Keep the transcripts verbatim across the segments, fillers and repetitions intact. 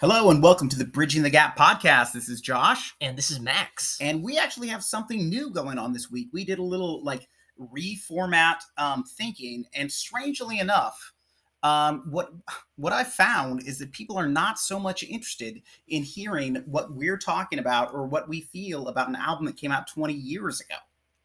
Hello and welcome to the Bridging the Gap Podcast. This is Josh. And this is Max. And we actually have something new going on this week. We did a little like reformat um, thinking, and strangely enough, um, what what I found is that people are not so much interested in hearing what we're talking about or what we feel about an album that came out twenty years ago.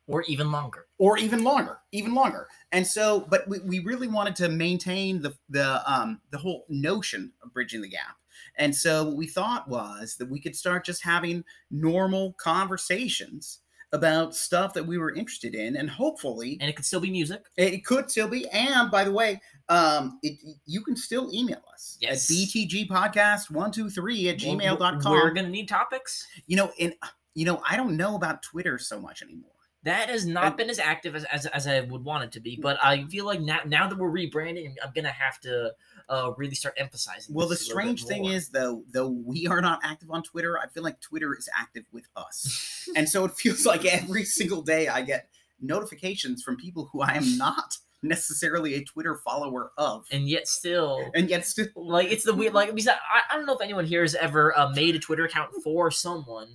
Or even longer. Or even longer. Even longer. And so, but we, we really wanted to maintain the the um, the whole notion of Bridging the Gap. And so what we thought was that we could start just having normal conversations about stuff that we were interested in, and hopefully... And it could still be music. It could still be. And by the way, um, it, you can still email us yes. at b t g podcast one two three at gmail dot com. We're going to need topics. You know, and, you know, I don't know about Twitter so much anymore. That has not and, been as active as, as as I would want it to be, but I feel like now now that we're rebranding, I'm gonna have to uh, really start emphasizing. Well, the strange thing is, though, though we are not active on Twitter, I feel like Twitter is active with us, and so it feels like every single day I get notifications from people who I am not necessarily a Twitter follower of, and yet still, and yet still, like it's the weird. Like I, I don't know if anyone here has ever uh, made a Twitter account for someone,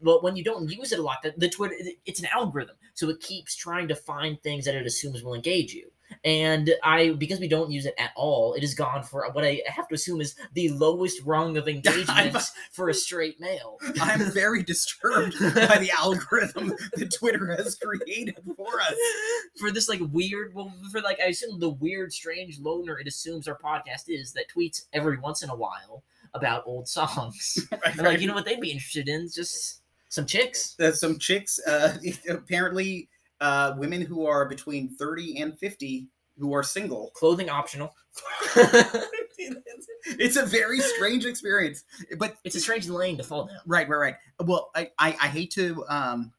but when you don't use it a lot, the, the Twitter it's an algorithm, so it keeps trying to find things that it assumes will engage you. And I, because we don't use it at all, it is gone for what I have to assume is the lowest rung of engagement for a straight male. I'm very disturbed by the algorithm that Twitter has created for us. For this, like, weird, well, for, like, I assume the weird, strange loner it assumes our podcast is that tweets every once in a while about old songs. Right, and, like, right. You know what they'd be interested in? Just some chicks. Uh, some chicks, uh, apparently... Uh, women who are between thirty and fifty who are single. Clothing optional. It's a very strange experience. But it's a strange lane to fall down. Right, right, right. Well, I, I, I hate to, um,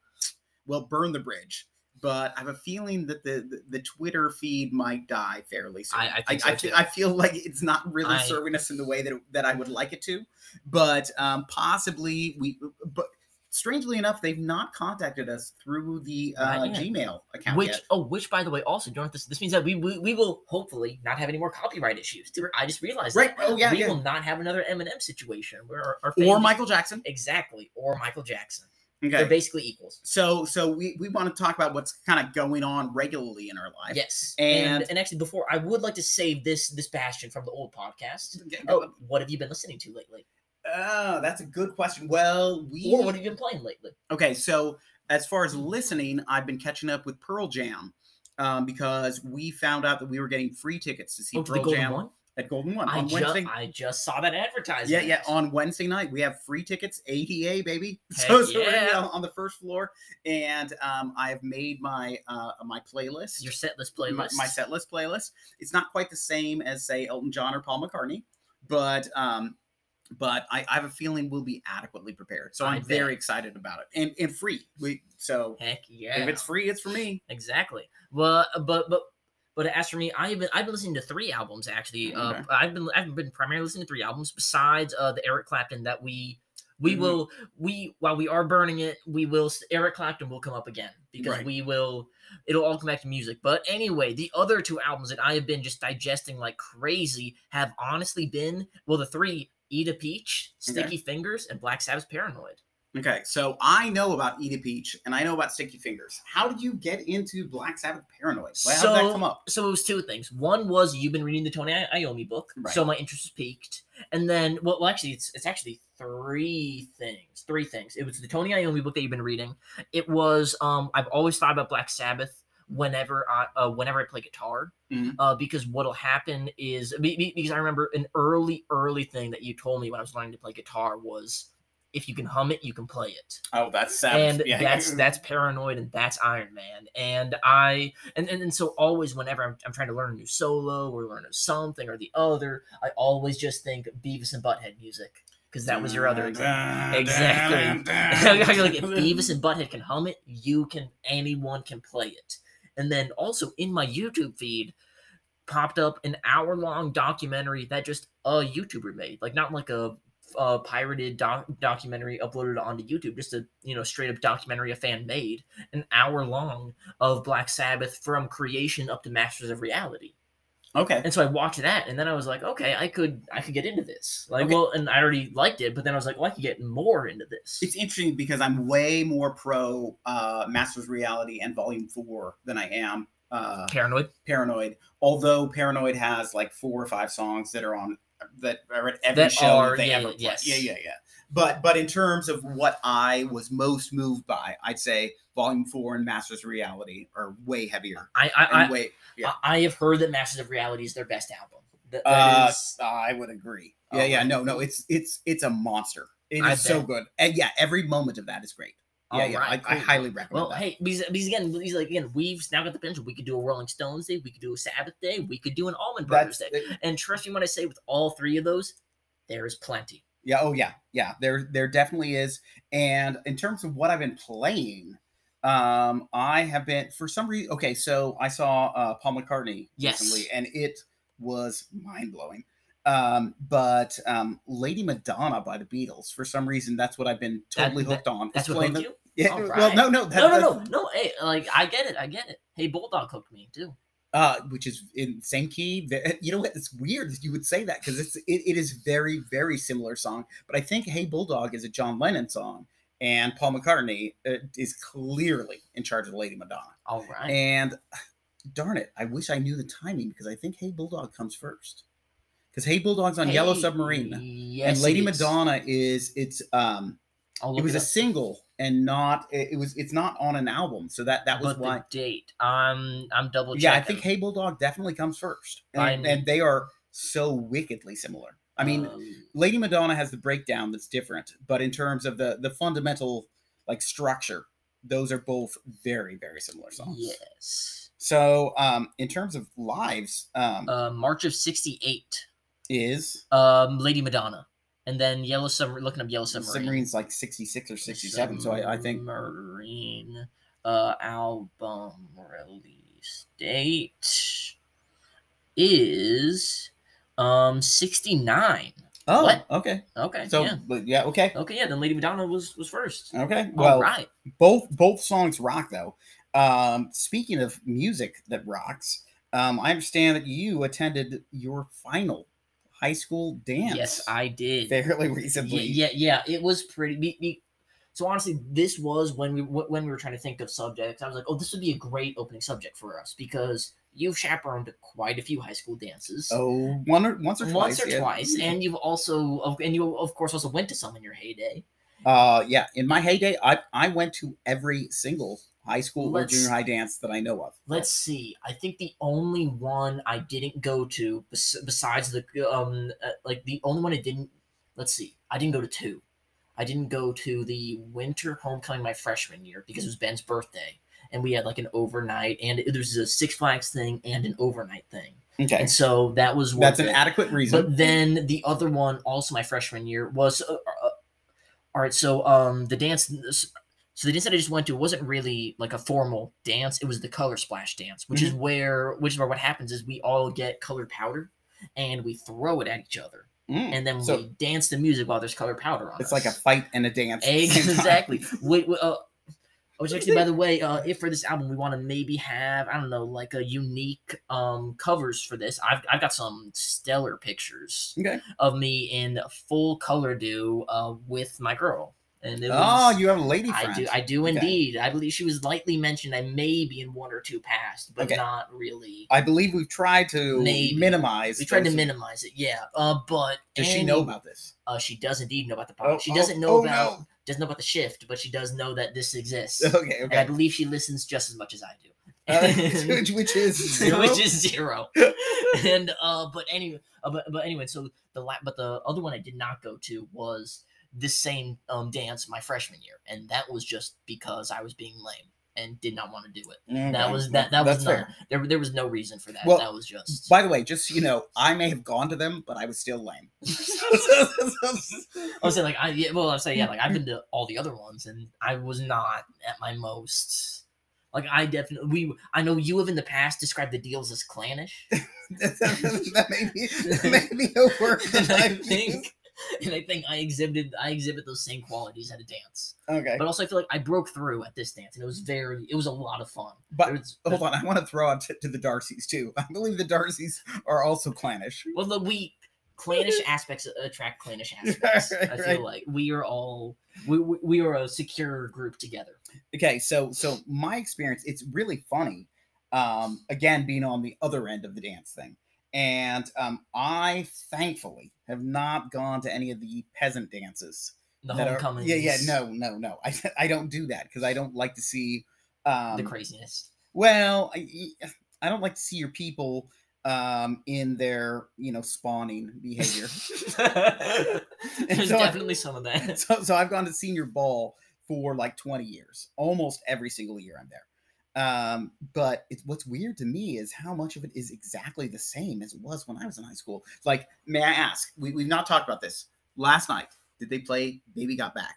well, burn the bridge, but I have a feeling that the, the, the Twitter feed might die fairly soon. I, I, think I, so I, I feel like it's not really I... serving us in the way that, it, that I would like it to, but um, possibly we... But, strangely enough, they've not contacted us through the uh, Gmail account which, yet. Oh, which, by the way, also, don't this this means that we, we we will hopefully not have any more copyright issues. I just realized right. that. Oh, yeah, we yeah. will not have another Eminem situation. Where our, our or Michael Jackson. Exactly. Or Michael Jackson. Okay. They're basically equals. So so we, we want to talk about what's kind of going on regularly in our life. Yes. And and, and actually, before, I would like to save this, this bastion from the old podcast. Okay, oh, what have you been listening to lately? Oh, that's a good question. Well, we... Or what have you been playing lately? Okay, so as far as listening, I've been catching up with Pearl Jam um, because we found out that we were getting free tickets to see oh, Pearl Jam One? At Golden One. I, on ju- Wednesday... I just saw that advertisement. Yeah, yeah. On Wednesday night, we have free tickets, A D A, baby. Heck so so yeah. We're on the first floor. And um, I have made my uh, my playlist. Your set list playlist. My, my set list playlist. It's not quite the same as, say, Elton John or Paul McCartney, but... Um, But I, I have a feeling we'll be adequately prepared. So I'm very excited about it. And and free. We so heck yeah. If it's free, it's for me. Exactly. Well, but but but as for me, I've been I've been listening to three albums actually. Okay. Uh, I've been I've been primarily listening to three albums besides uh, the Eric Clapton that we we mm-hmm. will we while we are burning it, we will Eric Clapton will come up again because right. we will it'll all come back to music. But anyway, the other two albums that I have been just digesting like crazy have honestly been well the three. Eat a Peach, Sticky okay. Fingers, and Black Sabbath's Paranoid. Okay, so I know about Eat a Peach, and I know about Sticky Fingers. How did you get into Black Sabbath Paranoid? How so, did that come up? So it was two things. One was you've been reading the Tony Iommi book, right. so my interest was piqued. And then, well, well actually, it's it's actually three things. Three things. It was the Tony Iommi book that you've been reading. It was, um, I've always thought about Black Sabbath. Whenever I uh, whenever I play guitar, mm-hmm. uh, because what'll happen is because I remember an early early thing that you told me when I was learning to play guitar was if you can hum it, you can play it. Oh, that's sad. And yeah. that's that's Paranoid and that's Iron Man. And I and, and, and so always whenever I'm, I'm trying to learn a new solo or learn something or the other, I always just think Beavis and Butthead music. Because that was your other example. Exactly. Like if Beavis and Butthead can hum it, you can anyone can play it. And then also in my YouTube feed popped up an hour-long documentary that just a YouTuber made. Like not like a, a pirated doc- documentary uploaded onto YouTube, just a you know straight-up documentary a fan made, an hour long of Black Sabbath from creation up to Masters of Reality. Okay. And so I watched that, and then I was like, okay, I could I could get into this. Like, okay. Well, and I already liked it, but then I was like, well, I could get more into this. It's interesting because I'm way more pro uh, Masters of Reality and Volume Four than I am uh, Paranoid. Paranoid. Although Paranoid has like four or five songs that are on that are at every that show are, they yeah, ever play. Yes. Yeah, yeah, yeah. But but in terms of what I was most moved by, I'd say Volume Four and Masters of Reality are way heavier. I I, I, way, yeah. I, I have heard that Masters of Reality is their best album. That, that uh, is... I would agree. Yeah, oh, yeah, no, no, it's it's it's a monster. It I is bet. so good, and yeah, every moment of that is great. Yeah, All yeah, right, I, cool. I highly recommend. Well, that. hey, because, because again, he's like again, we've now got the potential. We could do a Rolling Stones day, we could do a Sabbath day, we could do an Allman Brothers That's, day, it, and trust me when I say, with all three of those, there is plenty. Yeah. Oh, yeah. Yeah. There, there definitely is. And in terms of what I've been playing, um, I have been for some reason. Okay, so I saw uh, Paul McCartney yes. recently, and it was mind blowing. Um, but um, Lady Madonna by the Beatles. For some reason, that's what I've been totally that, hooked that, on. That's what hooked you? Yeah. All right. Well, no, no, that, no, no, no, no. Hey, like I get it. I get it. Hey, Bulldog hooked me too. Uh, which is in same key. You know what? It's weird that you would say that because it's it, it is very very similar song. But I think "Hey Bulldog" is a John Lennon song, and Paul McCartney uh, is clearly in charge of Lady Madonna. All right. And darn it, I wish I knew the timing because I think "Hey Bulldog" comes first because "Hey Bulldog's" on hey, Yellow Submarine, yes, and Lady Madonna is it's um it was it a single. And not it was it's not on an album, so that that was but why the date. Um, I'm double checking. Yeah, I think Hey Bulldog definitely comes first, and, and they are so wickedly similar. I mean, um, Lady Madonna has the breakdown that's different, but in terms of the the fundamental like structure, those are both very very similar songs. Yes. So, um, in terms of lives, um, uh, March of sixty-eight is um Lady Madonna. And then Yellow Submarine, looking up Yellow Submarine. Submarine's like sixty-six or sixty-seven, Submarine, so I, I think. Submarine uh, album release date is um sixty-nine. Oh, what? okay. Okay, So, yeah. yeah, okay. Okay, yeah, then Lady Madonna was, was first. Okay, well, All right. both, both songs rock, though. Um, speaking of music that rocks, um, I understand that you attended your final high school dance. Yes, I did. Fairly recently. Yeah, yeah, yeah. It was pretty. Me, me, so honestly, this was when we when we were trying to think of subjects. I was like, oh, this would be a great opening subject for us because you've chaperoned quite a few high school dances. Oh, one or once or twice. Once or yeah. twice, and you've also and you of course also went to some in your heyday. Uh, yeah. In my heyday, I I went to every single high school let's, or junior high dance that I know of. Let's see. I think the only one I didn't go to bes- besides the um uh, like the only one I didn't let's see. I didn't go to two. I didn't go to the winter homecoming my freshman year because it was Ben's birthday and we had like an overnight and it, there was a Six Flags thing and an overnight thing. Okay. And so that was That's an it. adequate reason. But then the other one also my freshman year was uh, uh, All right, so um the dance So the dance that I just went to wasn't really like a formal dance. It was the color splash dance, which mm-hmm. is where, which is where what happens is we all get colored powder and we throw it at each other, mm. and then so we dance the music while there's colored powder on it. It's us. Like a fight and a dance. Exactly. Wait, wait, uh, which actually, by the way, uh, if for this album we want to maybe have, I don't know, like a unique um, covers for this. I've I've got some stellar pictures okay. of me in full color do uh, with my girl. And it was, oh, you have a lady friend. I do, I do okay. indeed. I believe she was lightly mentioned. I maybe in one or two past, but okay. not really. I believe we've tried to maybe. minimize. We tried to minimize it, yeah. Uh, but does any, she know about this? Uh, she does indeed know about the podcast. Oh, she doesn't oh, know oh, about no. doesn't know about the shift, but she does know that this exists. Okay, okay. And I believe she listens just as much as I do, uh, which is zero? which is zero. and uh, but anyway, uh, but, but anyway, so the la- but the other one I did not go to was this same um, dance my freshman year, and that was just because I was being lame and did not want to do it. Okay. That was that. That That's was not, fair. There. There was no reason for that. Well, that was just. By the way, just you know, I may have gone to them, but I was still lame. I was saying like I yeah, well I was saying yeah like I've been to all the other ones and I was not at my most. Like I definitely we I know you have in the past described the deals as clannish. that, that, that may be that may be a word that I think. And I think I exhibited, I exhibit those same qualities at a dance. Okay. But also I feel like I broke through at this dance, and it was very, it was a lot of fun. But was, hold on, I want to throw out t- to the Darcys too. I believe the Darcys are also clannish. Well, the, we, clannish aspects attract clannish aspects. Right, I feel right. like we are all, we, we we are a secure group together. Okay. So, so my experience, it's really funny. Um, again, being on the other end of the dance thing. And um, I thankfully have not gone to any of the peasant dances. The homecomings. Are, yeah, yeah, no, no, no. I I don't do that because I don't like to see um, the craziness. Well, I I don't like to see your people um, in their you know spawning behavior. There's so definitely I, some of that. So so I've gone to senior ball for like twenty years, almost every single year I'm there. Um, but it's, what's weird to me is how much of it is exactly the same as it was when I was in high school. Like, may I ask, we, we've not talked about this. Last night, did they play Baby Got Back?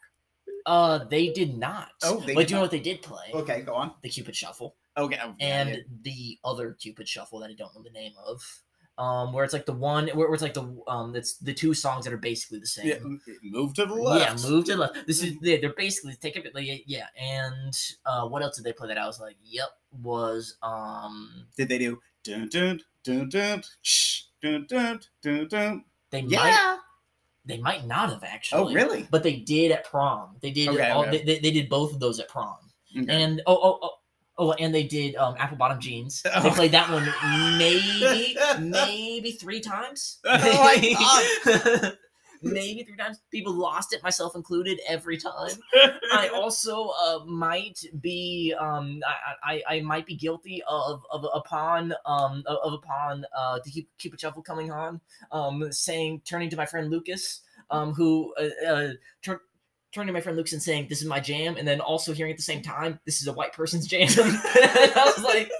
Uh, they did not. Oh, they But do you know what they did play? Okay, go on. The Cupid Shuffle. Okay. And the other Cupid Shuffle that I don't know the name of. Um, where it's like the one, where it's like the, um, that's the two songs that are basically the same. Yeah, move to the left. Yeah, move to the left. This is, they're basically, take a bit, like, yeah. And, uh, what else did they play that I was like, yep, was, um. Did they do, dun dun dun dun, shh, dun dun dun dun. They yeah. might, they might not have actually. Oh, really? But they did at prom. They did, okay, all, okay. They, they did both of those at prom. Okay. And, oh, oh, oh. Oh, and they did um, Apple Bottom Jeans. Oh. They played that one maybe, maybe three times. Oh my God. Maybe three times. People lost it, myself included, every time. I also uh, might be, um, I, I, I might be guilty of, of upon, um, of upon uh, the Cupid Shuffle coming on, um, saying, turning to my friend Lucas, um, who uh, uh, turned. Turning to my friend Lucas and saying, "This is my jam," and then also hearing at the same time, "This is a white person's jam." I was like,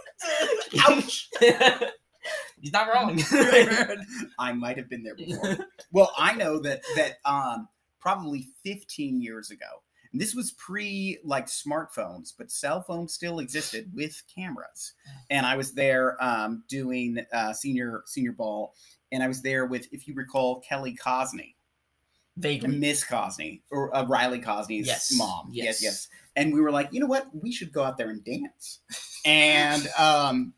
"Ouch!" He's not wrong. I might have been there before. Well, I know that that um, probably fifteen years ago, and this was pre like smartphones, but cell phones still existed with cameras. And I was there um, doing uh, senior senior ball, and I was there with, if you recall, Kelly Cosney. Vaguely. Miss Cosney, or uh, Riley Cosney's yes. mom. Yes. yes, yes. And we were like, you know what? We should go out there and dance. And um,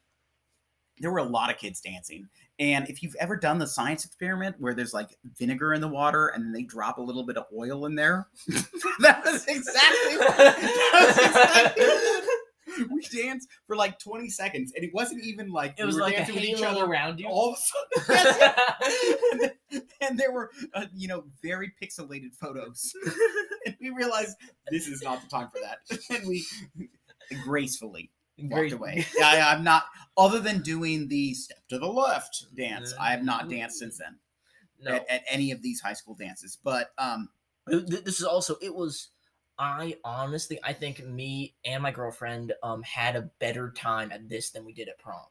there were a lot of kids dancing. And if you've ever done the science experiment where there's like vinegar in the water and then they drop a little bit of oil in there, that was exactly what that was exactly we danced for like twenty seconds, and it wasn't even like it was we were like dancing a halo with each other around you. All of a sudden, yes, and, then, and there were uh, you know very pixelated photos, and we realized this is not the time for that, and we gracefully Great. walked away. I, I'm not, other than doing the step to the left dance. I have not danced since then no. at, at any of these high school dances. But um, this is also it was. I honestly, I think me and my girlfriend um had a better time at this than we did at prom,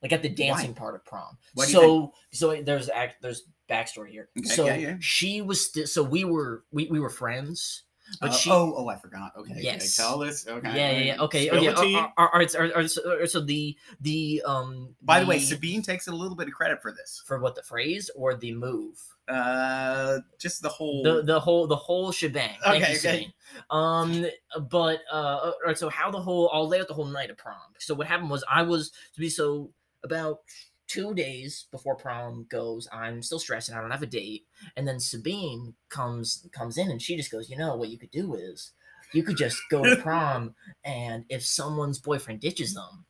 like at the dancing Why? part of prom. What so, so there's act, there's backstory here. Okay, so yeah, yeah. she was st- so we were we, we were friends, but uh, she oh oh I forgot. Okay, yes, tell this. Okay, yeah, yeah, yeah. okay, okay. All right, so the the um. By the, the way, Sabine takes a little bit of credit for this. For what, the phrase or the move? Uh, just the whole, the the whole, the whole shebang. Okay, Thank you, okay. Um, but uh, right, so how the whole, I'll lay out the whole night of prom. So what happened was I was to be so about two days before prom goes, I'm still stressing. I don't have a date, and then Sabine comes comes in and she just goes, you know what you could do is you could just go to prom, and if someone's boyfriend ditches them,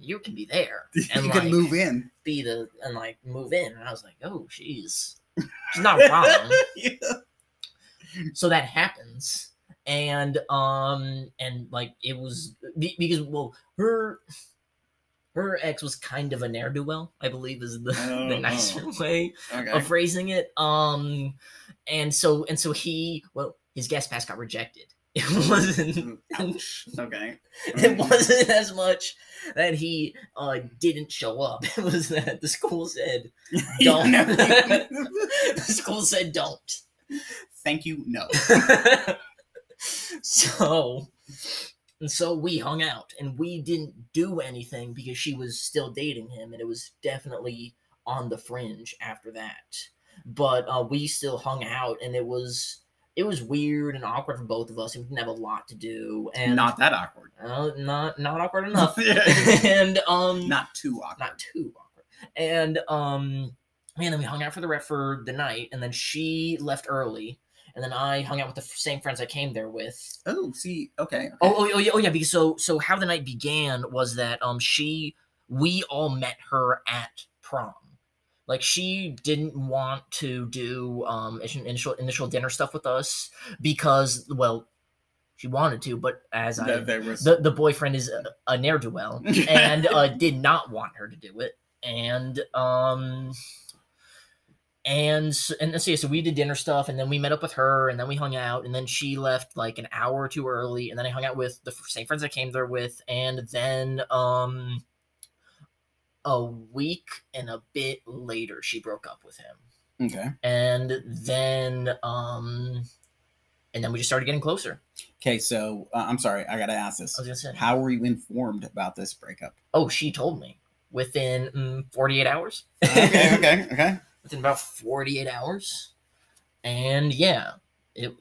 you can be there and you like, can move in, be the and like move in. And I was like, oh, jeez. She's not wrong. Yeah. So that happens, and um, and like it was because well, her her ex was kind of a ne'er do well, I believe, is the, oh, the nicer oh. way okay. of phrasing it. Um, and so and so he well, his guest pass got rejected. It wasn't okay. It wasn't as much that he uh, didn't show up. It was that the school said don't. The school said don't. Thank you. No. so, and so we hung out, and we didn't do anything because she was still dating him, and it was definitely on the fringe after that. but uh, we still hung out, and it was it was weird and awkward for both of us, and we didn't have a lot to do. And not that awkward. Uh, not not awkward enough. and um, not too awkward. Not too awkward. And um, man, then we hung out for the rest for the night, and then she left early. And then I hung out with the same friends I came there with. Oh, see, okay. okay. Oh, oh, oh, yeah, oh, yeah. Because so, so how the night began was that um, she, we all met her at prom. Like, she didn't want to do um initial initial dinner stuff with us because, well, she wanted to, but as I there was... the the boyfriend is a, a ne'er do well and uh, did not want her to do it, and um. And so, and so, yeah, so we did dinner stuff, and then we met up with her, and then we hung out, and then she left like an hour or two early, and then I hung out with the same friends I came there with, and then um, a week and a bit later, she broke up with him. Okay. And then um, and then we just started getting closer. Okay, so uh, I'm sorry, I gotta ask this. I was gonna say, how were you informed about this breakup? Oh, she told me within mm, forty-eight hours. Okay, okay, okay. Within about forty-eight hours, and yeah, it.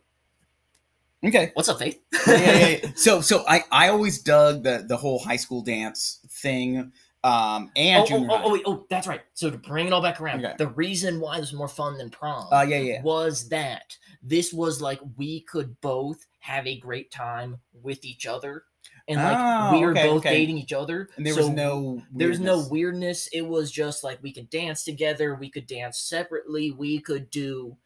Okay, what's up, Faith? yeah, yeah, yeah. So, so I, I always dug the the whole high school dance thing. Um, and oh, junior oh, high. oh, oh, oh, that's right. So to bring it all back around, okay. The reason why this was more fun than prom, uh, yeah, yeah, was that this was like we could both have a great time with each other. And, like, oh, we were okay, both okay. dating each other. And there so was no weirdness. There was no weirdness. It was just, like, we could dance together. We could dance separately. We could do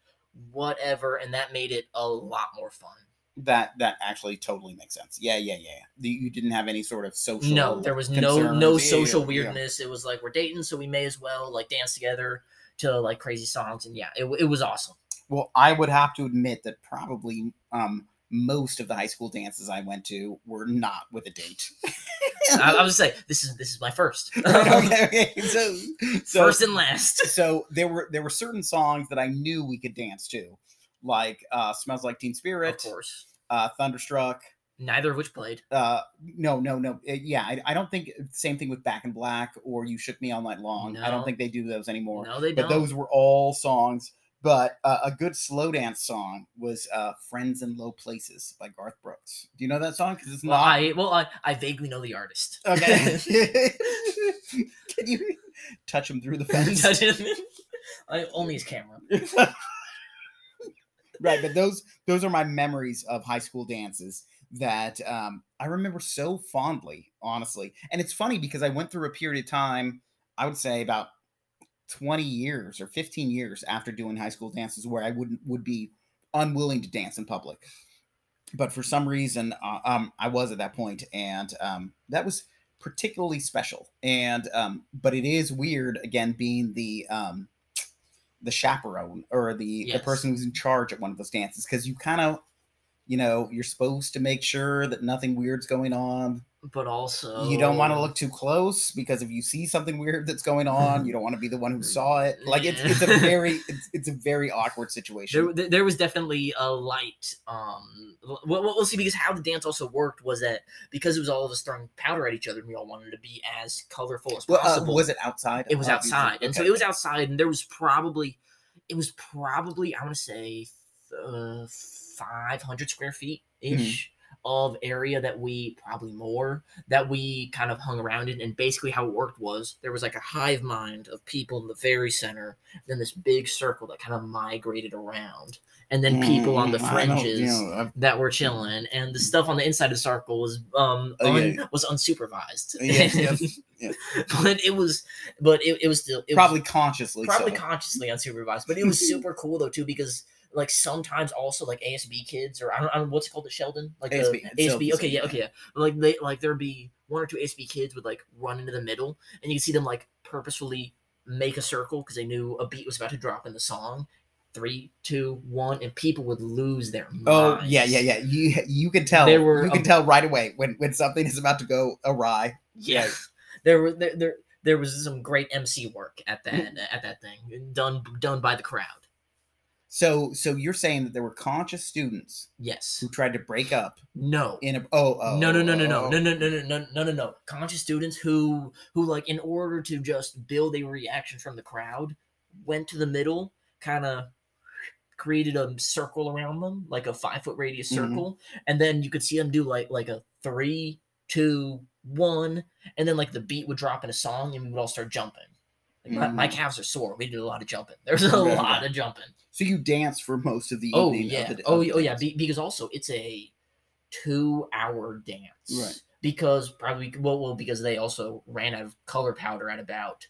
whatever. And that made it a lot more fun. That that actually totally makes sense. Yeah, yeah, yeah. You didn't have any sort of social No, there was no, no social weirdness. Yeah. It was like, we're dating, so we may as well, like, dance together to, like, crazy songs. And, yeah, it, it was awesome. Well, I would have to admit that probably um, – most of the high school dances I went to were not with a date. I, I was like, this is this is my first. okay, okay. So, so first and last. So there were there were certain songs that I knew we could dance to, like uh, "Smells Like Teen Spirit," of course, uh, "Thunderstruck." Neither of which played. Uh, no, no, no. It, yeah, I, I don't think same thing with "Back in Black" or "You Shook Me All Night Long." No. I don't think they do those anymore. No, they don't. But those were all songs. But uh, a good slow dance song was uh, "Friends in Low Places" by Garth Brooks. Do you know that song? Because it's well, not. I, well, I, I vaguely know the artist. Okay. Can you touch him through the fence? Touch him. I, only his camera. Right, but those those are my memories of high school dances that um, I remember so fondly, honestly. And it's funny because I went through a period of time, I would say about twenty years or fifteen years after doing high school dances where I wouldn't would be unwilling to dance in public. But for some reason, uh, um, I was at that point, and um, that was particularly special. And um, but it is weird, again, being the um, the chaperone or the, yes. the person who's in charge at one of those dances, because you kind of, you know, you're supposed to make sure that nothing weird's going on. But also, you don't want to look too close because if you see something weird that's going on, you don't want to be the one who saw it. Like it's it's a very it's, it's a very awkward situation. There, there was definitely a light. Um, we'll, we'll see because how the dance also worked was that because it was all of us throwing powder at each other, and we all wanted to be as colorful as possible. Well, uh, was it outside? It was outside, okay. And so it was outside, and there was probably it was probably I want to say uh, five hundred square feet ish. Mm-hmm. Of area that we probably more that we kind of hung around in, and basically how it worked was there was like a hive mind of people in the very center, then this big circle that kind of migrated around, and then mm, people on the fringes you know, that were chilling, and the stuff on the inside of the circle was um oh, un, yeah, yeah. was unsupervised. Yes, yes, yes. But it was, but it, it was still it probably was, consciously probably so. consciously unsupervised. But it was super cool though too because. Like sometimes also like A S B kids or I don't, I don't know what's it called at Sheldon like A S B, the, A S B so, okay so, yeah okay yeah like they like there'd be one or two A S B kids would like run into the middle and you could see them like purposefully make a circle because they knew a beat was about to drop in the song three two one and people would lose their minds. Oh yeah yeah yeah you you can tell there were you can um, tell right away when when something is about to go awry. Yeah, right. there were there, there there was some great M C work at that at that thing done done by the crowd. So, so you're saying that there were conscious students, yes, who tried to break up. No, in a oh, oh no no no no no no no no no no no no no conscious students who who like in order to just build a reaction from the crowd went to the middle, kind of created a circle around them, like a five foot radius circle. Mm-hmm. And then you could see them do like, like a three, two, one. And then like the beat would drop in a song and we would all start jumping. Like, mm-hmm. my, my calves are sore. We did a lot of jumping. There's a okay. lot of jumping. So you dance for most of the oh, evening. Yeah. Of the, of oh, the oh yeah. Be, because also it's a two hour dance. Right. Because probably, well, well, because they also ran out of color powder at about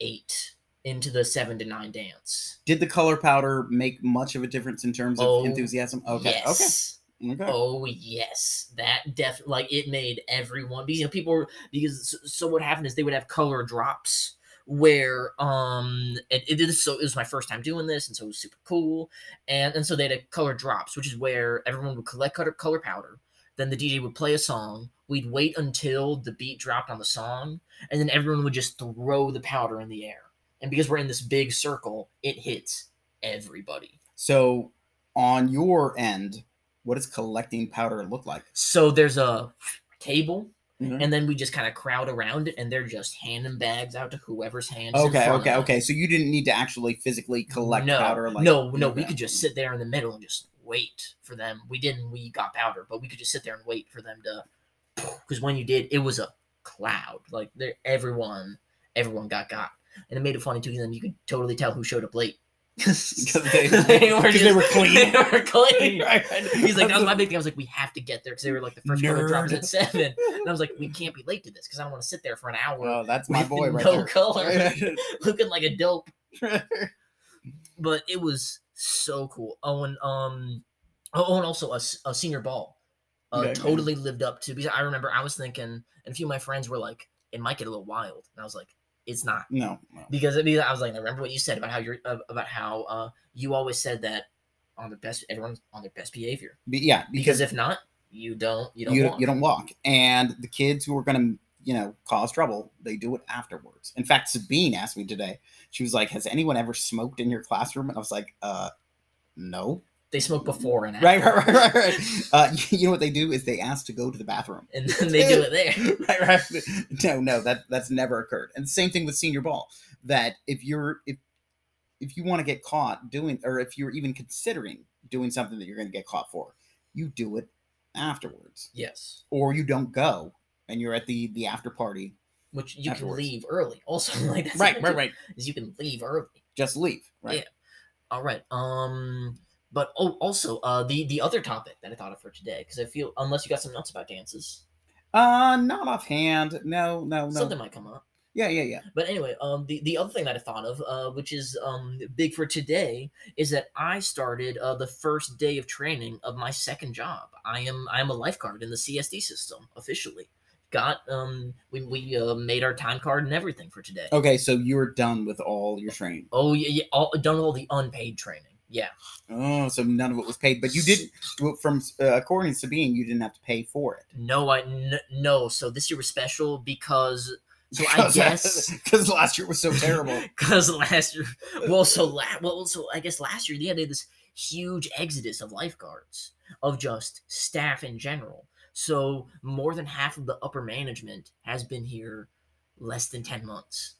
eight into the seven to nine dance. Did the color powder make much of a difference in terms of oh, enthusiasm? Okay. Yes. Okay. Okay. Oh, yes. That definitely, like, it made everyone, because, you know, people were, because, so what happened is they would have color drops where, um, it, it is so, it was my first time doing this, and so it was super cool. And, and so they had color drops, which is where everyone would collect color, color powder. Then the D J would play a song. We'd wait until the beat dropped on the song, and then everyone would just throw the powder in the air. And because we're in this big circle, it hits everybody. So on your end, what does collecting powder look like? So there's a table, mm-hmm. and then we just kind of crowd around it, and they're just handing bags out to whoever's hands. Okay, okay, okay. So you didn't need to actually physically collect no, powder. Like, no, no, we could just sit there in the middle and just... wait for them. We didn't, we got powder, but we could just sit there and wait for them to, because when you did, it was a cloud. Like there, everyone, everyone got got. And it made it funny too, because then you could totally tell who showed up late. Because they, they, were just, they were clean. They were clean. Right. He's like, that was my big thing. I was like, we have to get there, because they were like the first color drops at seven. And I was like, we can't be late to this, because I don't want to sit there for an hour. Oh, that's my boy right there. No color. Looking like a dope. But it was... so cool. Oh, and um, oh, and also a, a senior ball, uh, okay, totally lived up to. Because I remember I was thinking, and a few of my friends were like, "It might get a little wild," and I was like, "It's not." No, no. Because, because I was like, I remember what you said about how you're about how uh you always said that on the best, everyone's on their best behavior. But yeah, because, because if not, you don't you don't you, walk. you don't walk, and the kids who are gonna, you know, cause trouble, they do it afterwards. In fact, Sabine asked me today, she was like, has anyone ever smoked in your classroom? And I was like, uh, no. They smoke before and after. Right, right, right, right, right. Uh, you know what they do is they ask to go to the bathroom. And then they do it there. Right, right. No, no, that, that's never occurred. And the same thing with senior ball, that if you're, if, if you want to get caught doing, or if you're even considering doing something that you're going to get caught for, you do it afterwards. Yes. Or you don't go. And you're at the, the after party. Which you afterwards. can leave early. Also, like that's right, right, right. Is you can leave early. Just leave. Right. Yeah. All right. Um. But oh, also, uh, the the other topic that I thought of for today, because I feel unless you got some notes about dances. Uh, not offhand. No, no, no. Something might come up. Yeah, yeah, yeah. But anyway, um, the, the other thing that I thought of, uh, which is um big for today, is that I started uh the first day of training of my second job. I am I am a lifeguard in the C S D system officially. Got um we we uh, made our time card and everything for today. Okay, so you're done with all your training. Oh yeah, yeah, all done with all the unpaid training. Yeah. Oh, so none of it was paid, but you didn't. From uh, according to Sabine, you didn't have to pay for it. No, I n- no. So this year was special because. So I guess because last year was so terrible. Because last year, well, so la- well, so I guess last year yeah, they had this huge exodus of lifeguards, of just staff in general. So more than half of the upper management has been here less than ten months.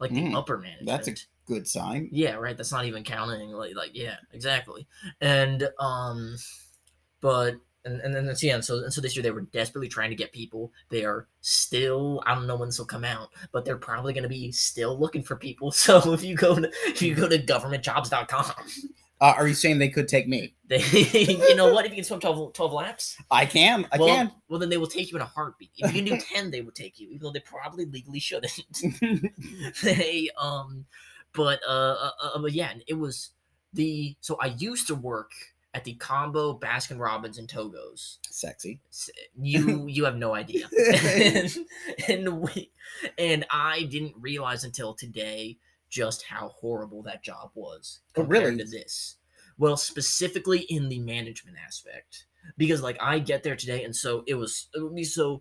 Like the mm, upper management. That's a good sign. Yeah, right. That's not even counting. Like, like yeah, exactly. And, um, but, and, and then that's, yeah. And so, and so this year they were desperately trying to get people. They are still, I don't know when this will come out, but they're probably going to be still looking for people. So if you go to, if you go to government jobs dot com. Uh, are you saying they could take me? They, you know what? If you can swim twelve, twelve laps? I can. I well, can. Well, then they will take you in a heartbeat. If you can do ten, they will take you, even though they probably legally shouldn't. they, um, but, uh, uh, uh, yeah, it was the, so I used to work at the combo Baskin Robbins and Togo's. Sexy. You, you have no idea. and, and, we, and I didn't realize until today just how horrible that job was compared oh, really? to this. Well, specifically in the management aspect, because like I get there today, and so it was. It would be so.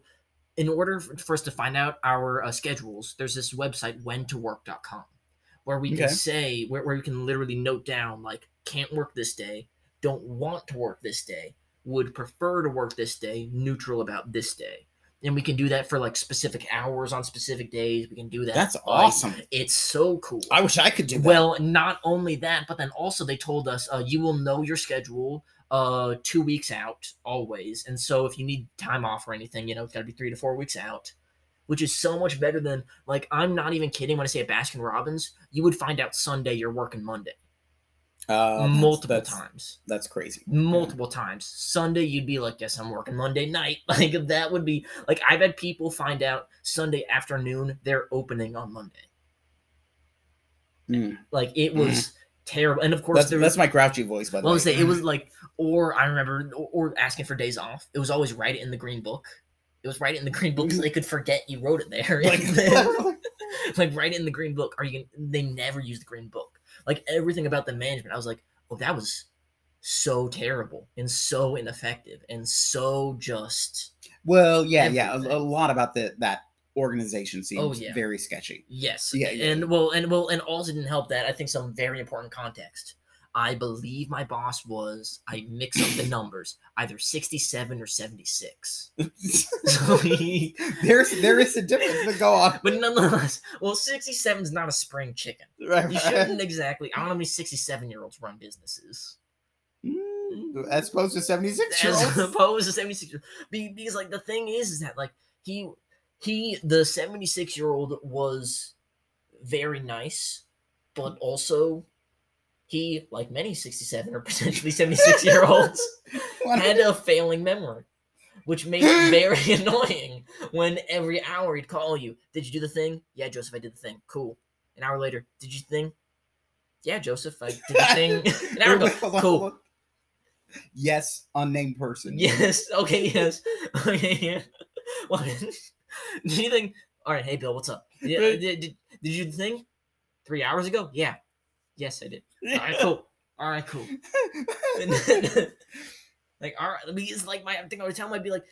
In order for, for us to find out our uh, schedules, there's this website when to work dot com, where we okay. can say where where we can literally note down like can't work this day, don't want to work this day, would prefer to work this day, neutral about this day. And we can do that for like specific hours on specific days. We can do that. That's like, awesome. It's so cool. I wish I could do that. Well, not only that, but then also they told us uh, you will know your schedule uh, two weeks out always. And so if you need time off or anything, you know, it's got to be three to four weeks out, which is so much better than, like, I'm not even kidding when I say at Baskin Robbins, you would find out Sunday you're working Monday. Uh, multiple that's, that's, times. That's crazy. Multiple yeah. times. Sunday, you'd be like, yes, I'm working Monday night. Like, that would be, like, I've had people find out Sunday afternoon they're opening on Monday. Mm. Like, it was mm. terrible. And, of course, that's, there was, that's my grouchy voice, by the way. I was saying, it was like, or I remember, or, or asking for days off. It was always write it in the green book. It was write it in the green book so they could forget you wrote it there. Like, like write it in the green book. Are you? They never use the green book. Like, everything about the management, I was like, oh, that was so terrible and so ineffective and so just. Well, yeah, everything. yeah, a, a lot about the that organization seems oh, yeah. very sketchy. Yes, yeah, yeah, and well, and well, and also didn't help that I think some very important context. I believe my boss was, I mix up the numbers, either sixty-seven or seventy-six. So he, There's, there is a difference to go on. But nonetheless, well, sixty-seven is not a spring chicken. Right, you shouldn't right. exactly. I don't know how many sixty-seven-year-olds run businesses. Mm, as opposed to seventy-six-year-olds? As opposed to seventy-six-year-olds. Because, like, the thing is, is that, like, he, he the seventy-six-year-old was very nice, but also... He, like many sixty-seven or potentially seventy-six-year-olds, had a failing memory, which made it very annoying when every hour he'd call you. Did you do the thing? Yeah, Joseph, I did the thing. Cool. An hour later, did you do the thing? Yeah, Joseph, I did the thing. An hour ago. Cool. Yes, unnamed person. Yes. Okay, yes. Okay, yeah. What? Did you think? All right, hey, Bill, what's up? Did, did, did, did you do the thing? Three hours ago? Yeah. Yes, I did. All right, cool. All right, cool. And then, like, all right, because, like, my thing I would tell him, I'd be like,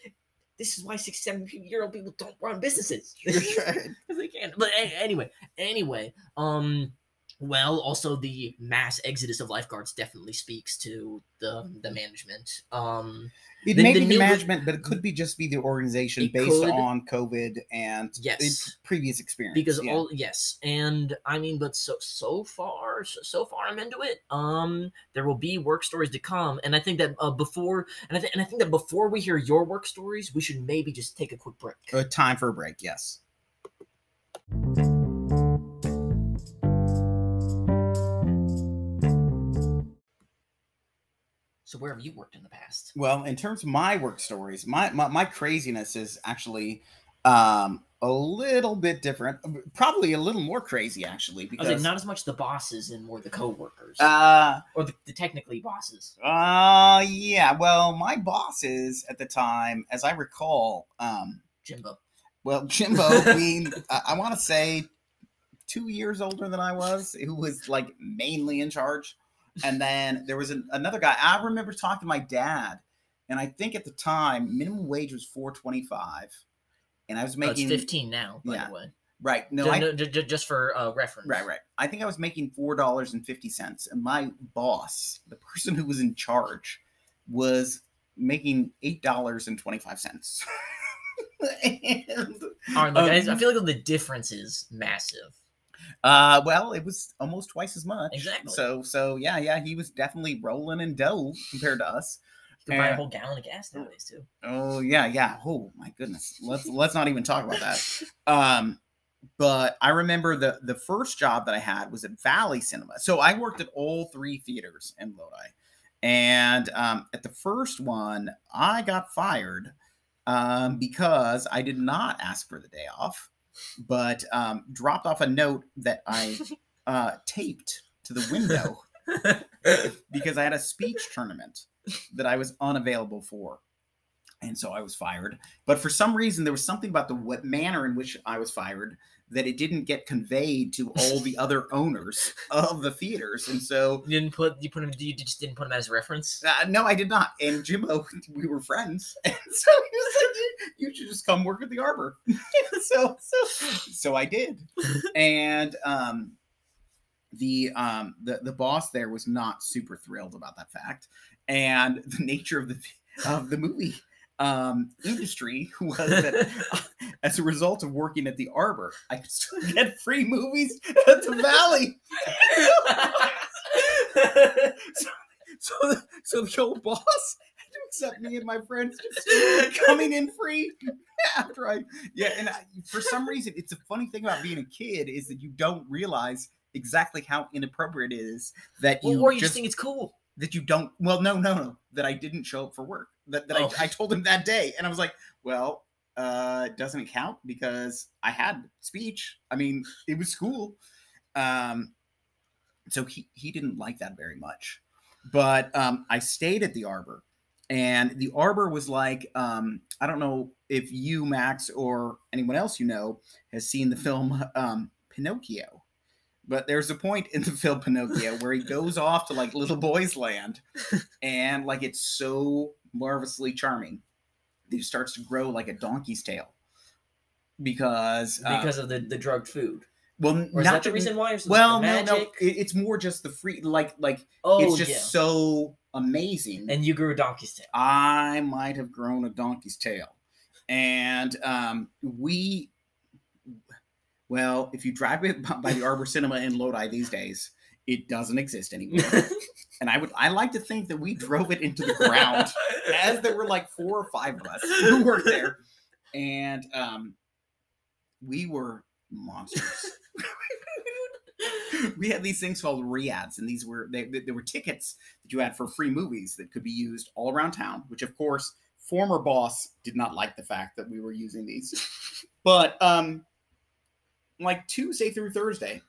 this is why sixty-seven-year-old people don't run businesses. They can't. But anyway, anyway, um, well, also the mass exodus of lifeguards definitely speaks to the the management. Um, it the, may the be the management, but it could be just be the organization based could, on COVID and yes. previous experience. Because yeah. all yes, and I mean, but so so far, so, so far, I'm into it. Um, there will be work stories to come, and I think that uh, before, and I th- and I think that before we hear your work stories, we should maybe just take a quick break. Uh, time for a break, yes. So where have you worked in the past? Well, in terms of my work stories, my my, my craziness is actually um, a little bit different. Probably a little more crazy, actually. Because I was like, not as much the bosses and more the coworkers. Uh, or the, the technically bosses. Uh, yeah. Well, my bosses at the time, as I recall... Um, Jimbo. Well, Jimbo being, I, I want to say, two years older than I was, who was like mainly in charge. And then there was an, another guy. I remember talking to my dad, and I think at the time minimum wage was four twenty-five, and I was making oh, it's fifteen now. By yeah, the way. Right. No, just, I, no, just for uh, reference. Right, right. I think I was making four dollars and fifty cents, and my boss, the person who was in charge, was making eight dollars and twenty-five cents. And, all right, look, um, I feel like the difference is massive. Uh, well, it was almost twice as much. Exactly. So, so yeah, yeah, he was definitely rolling in dough compared to us. You can buy a whole gallon of gas nowadays too. Oh yeah, yeah. Oh my goodness. Let's let's not even talk about that. Um, but I remember the the first job that I had was at Valley Cinema. So I worked at all three theaters in Lodi, and um, at the first one, I got fired um, because I did not ask for the day off. But um, dropped off a note that I uh, taped to the window because I had a speech tournament that I was unavailable for. And so I was fired. But for some reason, there was something about the w- manner in which I was fired that it didn't get conveyed to all the other owners of the theaters. And so... You didn't put... You put him... You just didn't put him as a reference? Uh, no, I did not. And Jimbo, we were friends. And so he was like, you should just come work at the Arbor. so, so so I did. And um, the, um, the, the boss there was not super thrilled about that fact. And the nature of the of the movie... um, industry was that as a result of working at the Arbor, I could still get free movies at the Valley. so, so, so the old boss had to accept me and my friends just coming in free after I, yeah. And I, for some reason, it's a funny thing about being a kid is that you don't realize exactly how inappropriate it is that you, well, or you just, just think it's cool. That you don't, well, no, no, no, that I didn't show up for work. That, that oh. I, I told him that day. And I was like, well, uh, doesn't it count? Because I had speech. I mean, it was school. Um, so he, he didn't like that very much. But um, I stayed at the Arbor. And the Arbor was like, um, I don't know if you, Max, or anyone else you know has seen the film um, Pinocchio. But there's a point in the film Pinocchio where he goes off to like little boys land and like it's so marvelously charming that he starts to grow like a donkey's tail because uh, because of the, the drugged food. Well, or is not that the reason why? Well, no, no, it, it's more just the free like like oh, it's just yeah. so amazing. And you grew a donkey's tail. I might have grown a donkey's tail. And um, we Well, if you drive by the Arbor Cinema in Lodi these days, it doesn't exist anymore. And I would, I like to think that we drove it into the ground as there were like four or five of us who were there. And um, we were monsters. We had these things called re-ads, and these were, they, they were tickets that you had for free movies that could be used all around town, which of course, former boss did not like the fact that we were using these. But, um, like Tuesday through Thursday,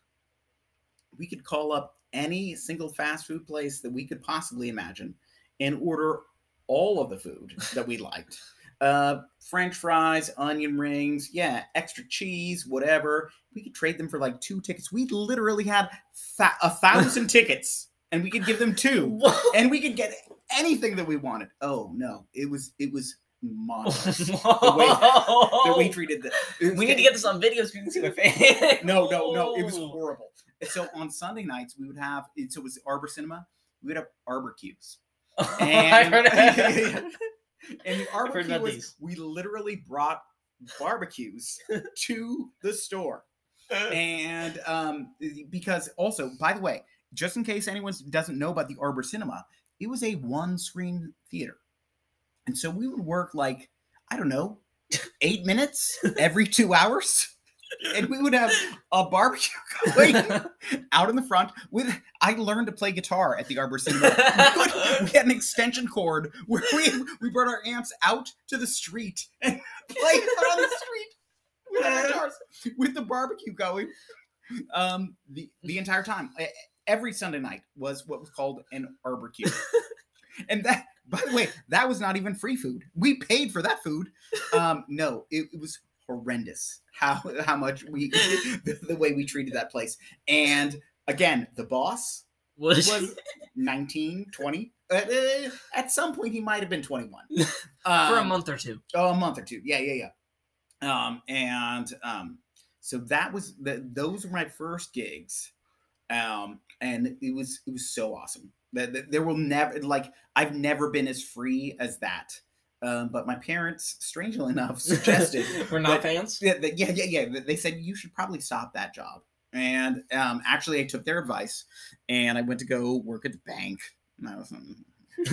we could call up any single fast food place that we could possibly imagine and order all of the food that we liked. Uh, French fries, onion rings, yeah, extra cheese, whatever. We could trade them for like two tickets. We literally had fa- a thousand tickets and we could give them two and we could get anything that we wanted. Oh no, it was, it was, monsters. The way that, that we treated them. We getting, need to get this on video so we can see my face. No, no, no. It was horrible. So on Sunday nights, we would have, so it was Arbor Cinema, we would have Arbor Cubes. And, and the Arbor Cube was, these. we literally brought barbecues to the store. And um, because also, by the way, just in case anyone doesn't know about the Arbor Cinema, it was a one-screen theater. And so we would work like, I don't know, eight minutes every two hours. And we would have a barbecue going out in the front with, I learned to play guitar at the Arbor Cinema. We had an extension cord where we, we brought our amps out to the street and played on the street with our guitars, with the barbecue going um, the, the entire time. Every Sunday night was what was called an Arbor Cube. And that, by the way, that was not even free food. We paid for that food. Um, no, it, it was horrendous how how much we the, the way we treated that place. And again, the boss was, was nineteen, twenty. Uh, at some point, he might have been twenty-one um, for a month or two. Oh, a month or two. Yeah, yeah, yeah. Um, and um, so that was the, those were my first gigs, um, and it was it was so awesome. There will never, like, I've never been as free as that. Um, but my parents, strangely enough, suggested. We're not that, fans? That, that, yeah, yeah, yeah. They said, you should probably stop that job. And um, actually, I took their advice, and I went to go work at the bank. And I was, um, it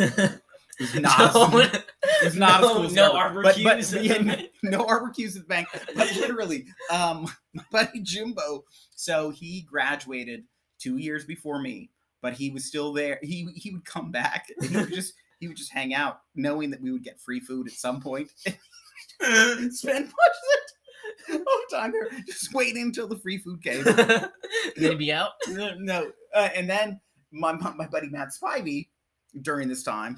was not, no, it was not no, a school No Arbor Cubes. But, but, yeah, no Arbor Cubes at the bank. But literally, um, my buddy Jimbo, so he graduated two years before me. But he was still there. He he would come back and he would just he would just hang out, knowing that we would get free food at some point. Spend much of the time there, just waiting until the free food came. Gonna be out? No. no. Uh, and then my my buddy Matt Spivey, during this time,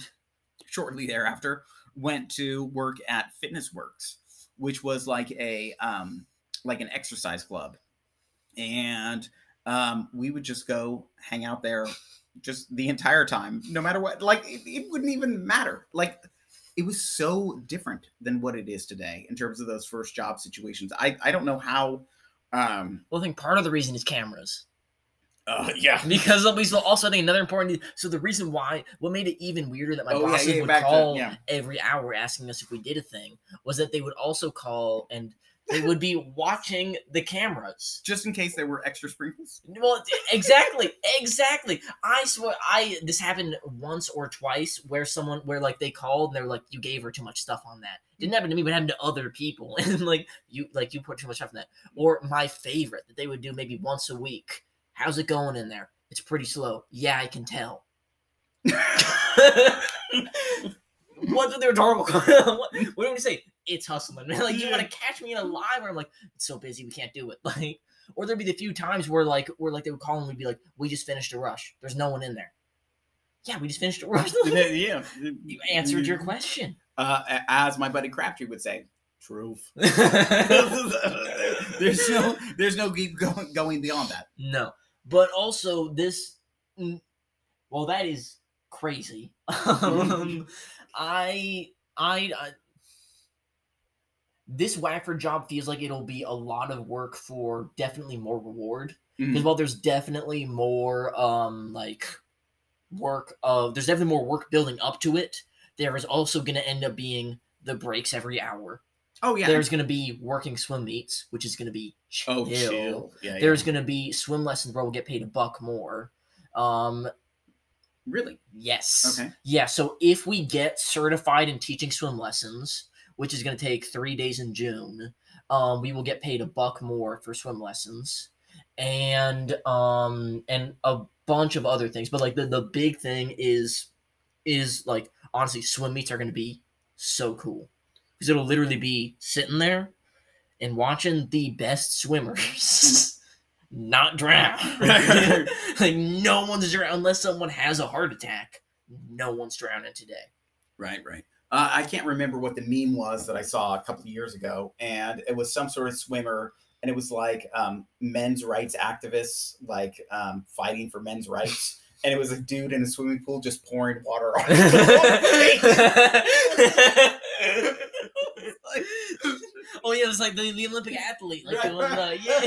shortly thereafter, went to work at Fitness Works, which was like a um like an exercise club, and. Um, we would just go hang out there just the entire time, no matter what, like it, it wouldn't even matter. Like it was so different than what it is today in terms of those first job situations. I, I don't know how, um, well, I think part of the reason is cameras. Uh, yeah. Because we so also I think another important so the reason why what made it even weirder that my oh, bosses yeah, yeah, would call to, yeah. every hour asking us if we did a thing was that they would also call and they would be watching the cameras. Just in case there were extra sprinkles? Well, exactly. Exactly. I swear I this happened once or twice where someone where like they called and they were like, you gave her too much stuff on that. Didn't happen to me, but happened to other people. And like you like you put too much stuff on that. Or my favorite that they would do maybe once a week. How's it going in there? It's pretty slow. Yeah, I can tell. What's with the rhetorical? What, what do you want to say? It's hustling, man. Like, you want to catch me in a lie where I'm like, it's so busy, we can't do it. Like, or there'd be the few times where like, where like they would call and we'd be like, we just finished a rush. There's no one in there. Yeah, we just finished a rush. Yeah. You answered your question. Uh, as my buddy Crabtree would say. Truth. there's no, there's no keep going, going beyond that. No, but also this. Well, that is crazy. um, I, I, I, this Wackford job feels like it'll be a lot of work for definitely more reward. Because mm-hmm. while there's definitely more, um, like work of there's definitely more work building up to it. There is also going to end up being the breaks every hour. Oh, yeah. There's going to be working swim meets, which is going to be chill. Oh, chill. Yeah, There's yeah. going to be swim lessons where we'll get paid a buck more. Um, really? Yes. Okay. Yeah, so if we get certified in teaching swim lessons, which is going to take three days in June, um, we will get paid a buck more for swim lessons. And um, and a bunch of other things. But, like, the, the big thing is, is, like, honestly, swim meets are going to be so cool. Because it'll literally be sitting there and watching the best swimmers not drown. Like, no one's drowning unless someone has a heart attack. No one's drowning today. Right, right. Uh, I can't remember what the meme was that I saw a couple of years ago. And it was some sort of swimmer. And it was like um, men's rights activists, like um, fighting for men's rights. And it was a dude in a swimming pool just pouring water on him. Oh yeah, it's like the, the Olympic athlete, like right, the one, uh, yeah.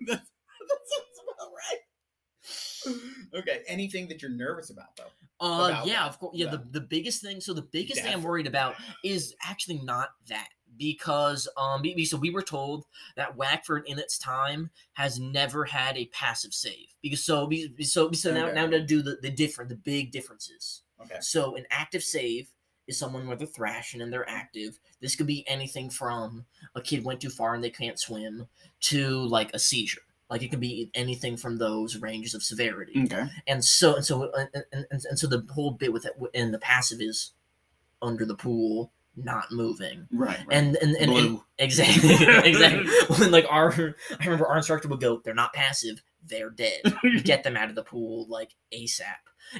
That sounds about right. Okay, anything that you're nervous about though? Uh, about yeah, of course. Yeah, the, the biggest thing. So the biggest Death. thing I'm worried about is actually not that, because um, so we were told that Wackford in its time has never had a passive save, because so so so now okay. now to do the the different the big differences. Okay. So an active save is someone where they're thrashing and they're active. This could be anything from a kid went too far and they can't swim to like a seizure. Like it could be anything from those ranges of severity. Okay. And so and so and, and, and so the whole bit with it and the passive is under the pool, not moving. Right. right. And and and, and exactly exactly. When like our I remember our instructor would go, they're not passive, they're dead. Get them out of the pool like ASAP.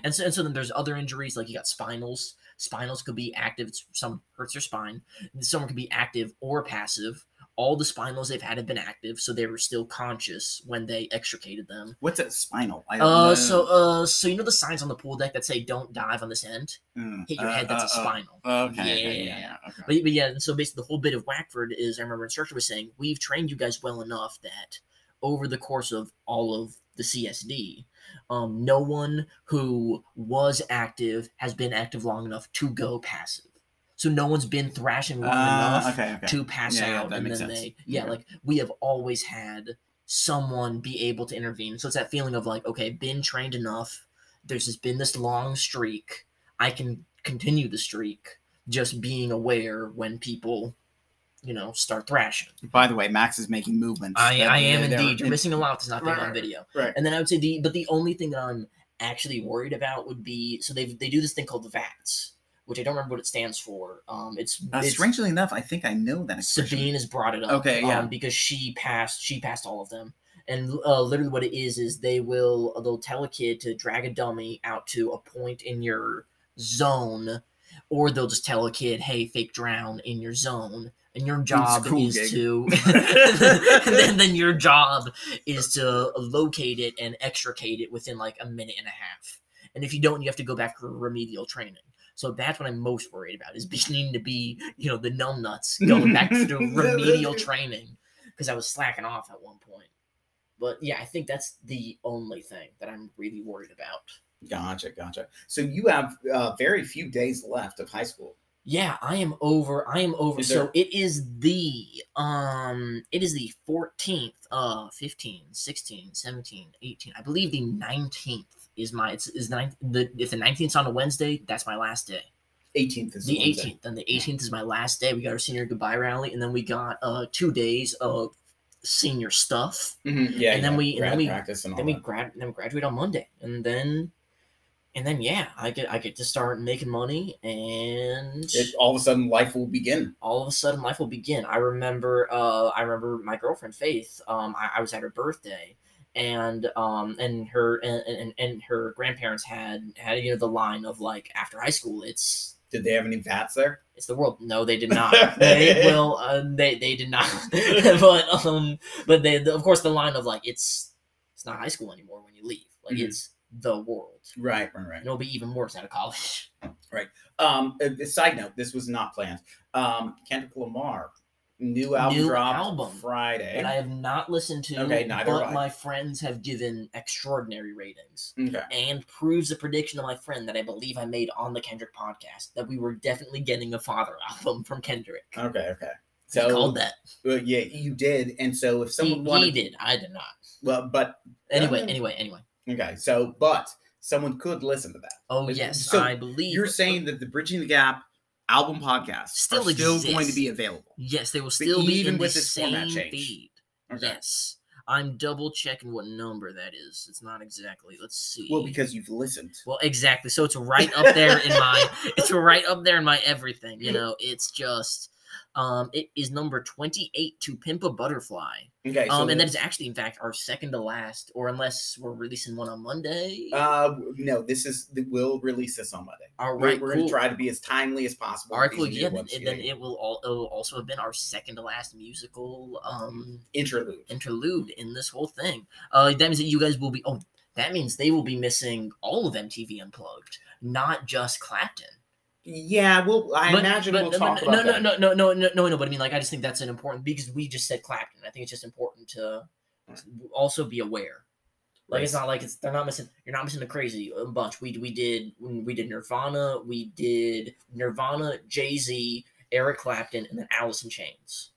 And so, and so then there's other injuries, like you got spinals. Spinals could be active. Some hurts your spine. Someone could be active or passive. All the spinals they've had have been active, so they were still conscious when they extricated them. What's a spinal? I don't uh, know. So, uh, so you know the signs on the pool deck that say "Don't dive on this end." Mm. Hit your uh, head. That's uh, a spinal. Uh, okay. Yeah. Okay, yeah, yeah. Okay. But, but yeah, and so basically the whole bit of Wackford is, I remember an instructor was saying, we've trained you guys well enough that over the course of all of the C S D. Um, no one who was active has been active long enough to go passive. So no one's been thrashing long uh, enough okay, okay. to pass yeah, out. Yeah, and then sense. they, yeah, okay. like we have always had someone be able to intervene. So it's that feeling of like, okay, been trained enough. There's just been this long streak. I can continue the streak, just being aware when people, you know, start thrashing. By the way, Max is making movements. I, I am indeed. They're, You're missing a lot that's not being right, on video. Right. And then I would say the, but the only thing that I'm actually worried about would be, so they they do this thing called V A T S, which I don't remember what it stands for. Um, it's, uh, it's strangely enough, I think I know that. Expression. Sabine has brought it up. Okay, yeah. Um, because she passed, she passed all of them. And uh, literally what it is, is they will, they'll tell a kid to drag a dummy out to a point in your zone, or they'll just tell a kid, hey, fake drown in your zone. And your job cool is gig. to, and then, then your job is to locate it and extricate it within like a minute and a half. And if you don't, you have to go back for remedial training. So that's what I'm most worried about is beginning to be, you know, the numb nuts going back to remedial training because I was slacking off at one point. But yeah, I think that's the only thing that I'm really worried about. Gotcha, gotcha. So you have uh, very few days left of high school. Yeah, I am over. I am over. Is there- so it is the um, it is the fourteenth, uh, fifteen, sixteen, seventeen, eighteen. I believe the nineteenth is my. It's is nine. The if the nineteenth is on a Wednesday, that's my last day. eighteenth is the eighteenth, and the eighteenth is my last day. We got our senior goodbye rally, and then we got uh two days of senior stuff. Mm-hmm. Yeah, and then yeah. we and grad then we practice and all then that. we grad then we graduate on Monday, and then and then yeah, I get I get to start making money, and it, all of a sudden life will begin. All of a sudden life will begin. I remember uh I remember my girlfriend Faith. Um, I, I was at her birthday. And um and her and, and and her grandparents had had you know the line of like after high school it's did they have any vats there? It's the world. No, they did not. They will. Uh, they they did not. but um but they the, of course the line of like it's it's not high school anymore when you leave like mm-hmm. it's the world. Right, right, right. And it'll be even worse out of college. Right. Um. Side note: this was not planned. Um. Kendrick Lamar. New album New dropped album Friday. And I have not listened to okay, neither but my friends have given extraordinary ratings. Okay. And proves the prediction of my friend that I believe I made on the Kendrick podcast, that we were definitely getting a father album from Kendrick. Okay, okay. So he called that. Uh, yeah, you did. And so if someone he, wanted... He did. I did not. Well, but... Anyway, um, anyway, anyway. Okay, so, but someone could listen to that. Oh, if, yes, so I believe... You're saying that the Bridging the Gap... album podcasts still are still exist. Going to be available. Yes, they will still but be even in with the this same format change. Feed. Okay. Yes, I'm double checking what number that is. It's not exactly. Let's see. Well, because you've listened. Well, exactly. So it's right up there in my. It's right up there in my everything. You know, it's just. Um, it is number twenty-eight to Pimp a Butterfly. Okay, so um, and that is actually, in fact, our second to last, or unless we're releasing one on Monday. Uh, no, this is we'll release this on Monday. All right, we're, we're cool. Gonna try to be as timely as possible. All right, cool. Yeah, then, yeah, then it will, all, it will also have been our second to last musical um interlude interlude in this whole thing. Uh, that means that you guys will be. Oh, that means they will be missing all of M T V Unplugged, not just Clapton. Yeah, well, I but, imagine but, we'll no, talk no, about no, that. No, no, no, no, no, no, but I mean, like, I just think that's an important, because we just said Clapton. I think it's just important to also be aware. Like, right. It's not like it's, they're not missing, you're not missing a crazy bunch. We we did, we did Nirvana, we did Nirvana, Jay-Z, Eric Clapton, and then Alice in Chains.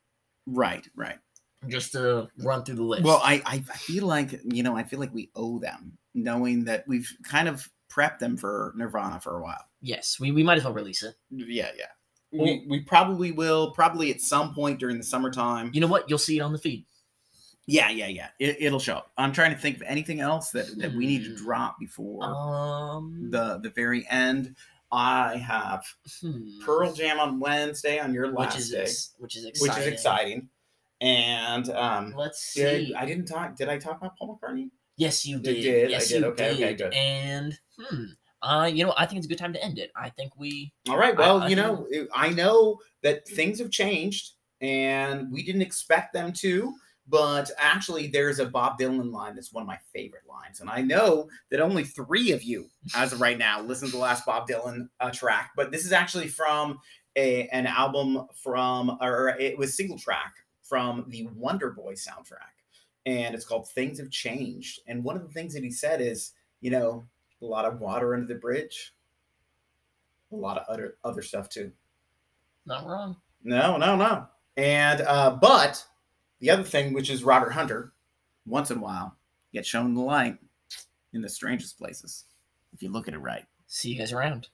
Right, right. Just to run through the list. Well, I, I feel like, you know, I feel like we owe them, knowing that we've kind of prepped them for Nirvana for a while. Yes, we, we might as well release it. Yeah, yeah. Well, we we probably will, probably at some point during the summertime. You know what? You'll see it on the feed. Yeah, yeah, yeah. It, it'll show up. I'm trying to think of anything else that, that we need to drop before um, the, the very end. I have hmm. Pearl Jam on Wednesday on your last which is, day. Ex- which is exciting. Which is exciting. And um, let's see. Did, I didn't talk. Did I talk about Paul McCartney? Yes, you did. did. Yes, I did. You okay, did. Okay, good. And... hmm. Uh, you know, I think it's a good time to end it. I think we... All right, well, I, I you know, think... I know that things have changed, and we didn't expect them to, but actually there's a Bob Dylan line that's one of my favorite lines, and I know that only three of you, as of right now, listen to the last Bob Dylan uh, track, but this is actually from a, an album from, or it was single track from the Wonder Boy soundtrack, and it's called Things Have Changed, and one of the things that he said is, you know... a lot of water under the bridge. A lot of other other stuff, too. Not wrong. No, no, no. And, uh, but the other thing, which is Robert Hunter, once in a while, gets shown the light in the strangest places, if you look at it right. See you guys around.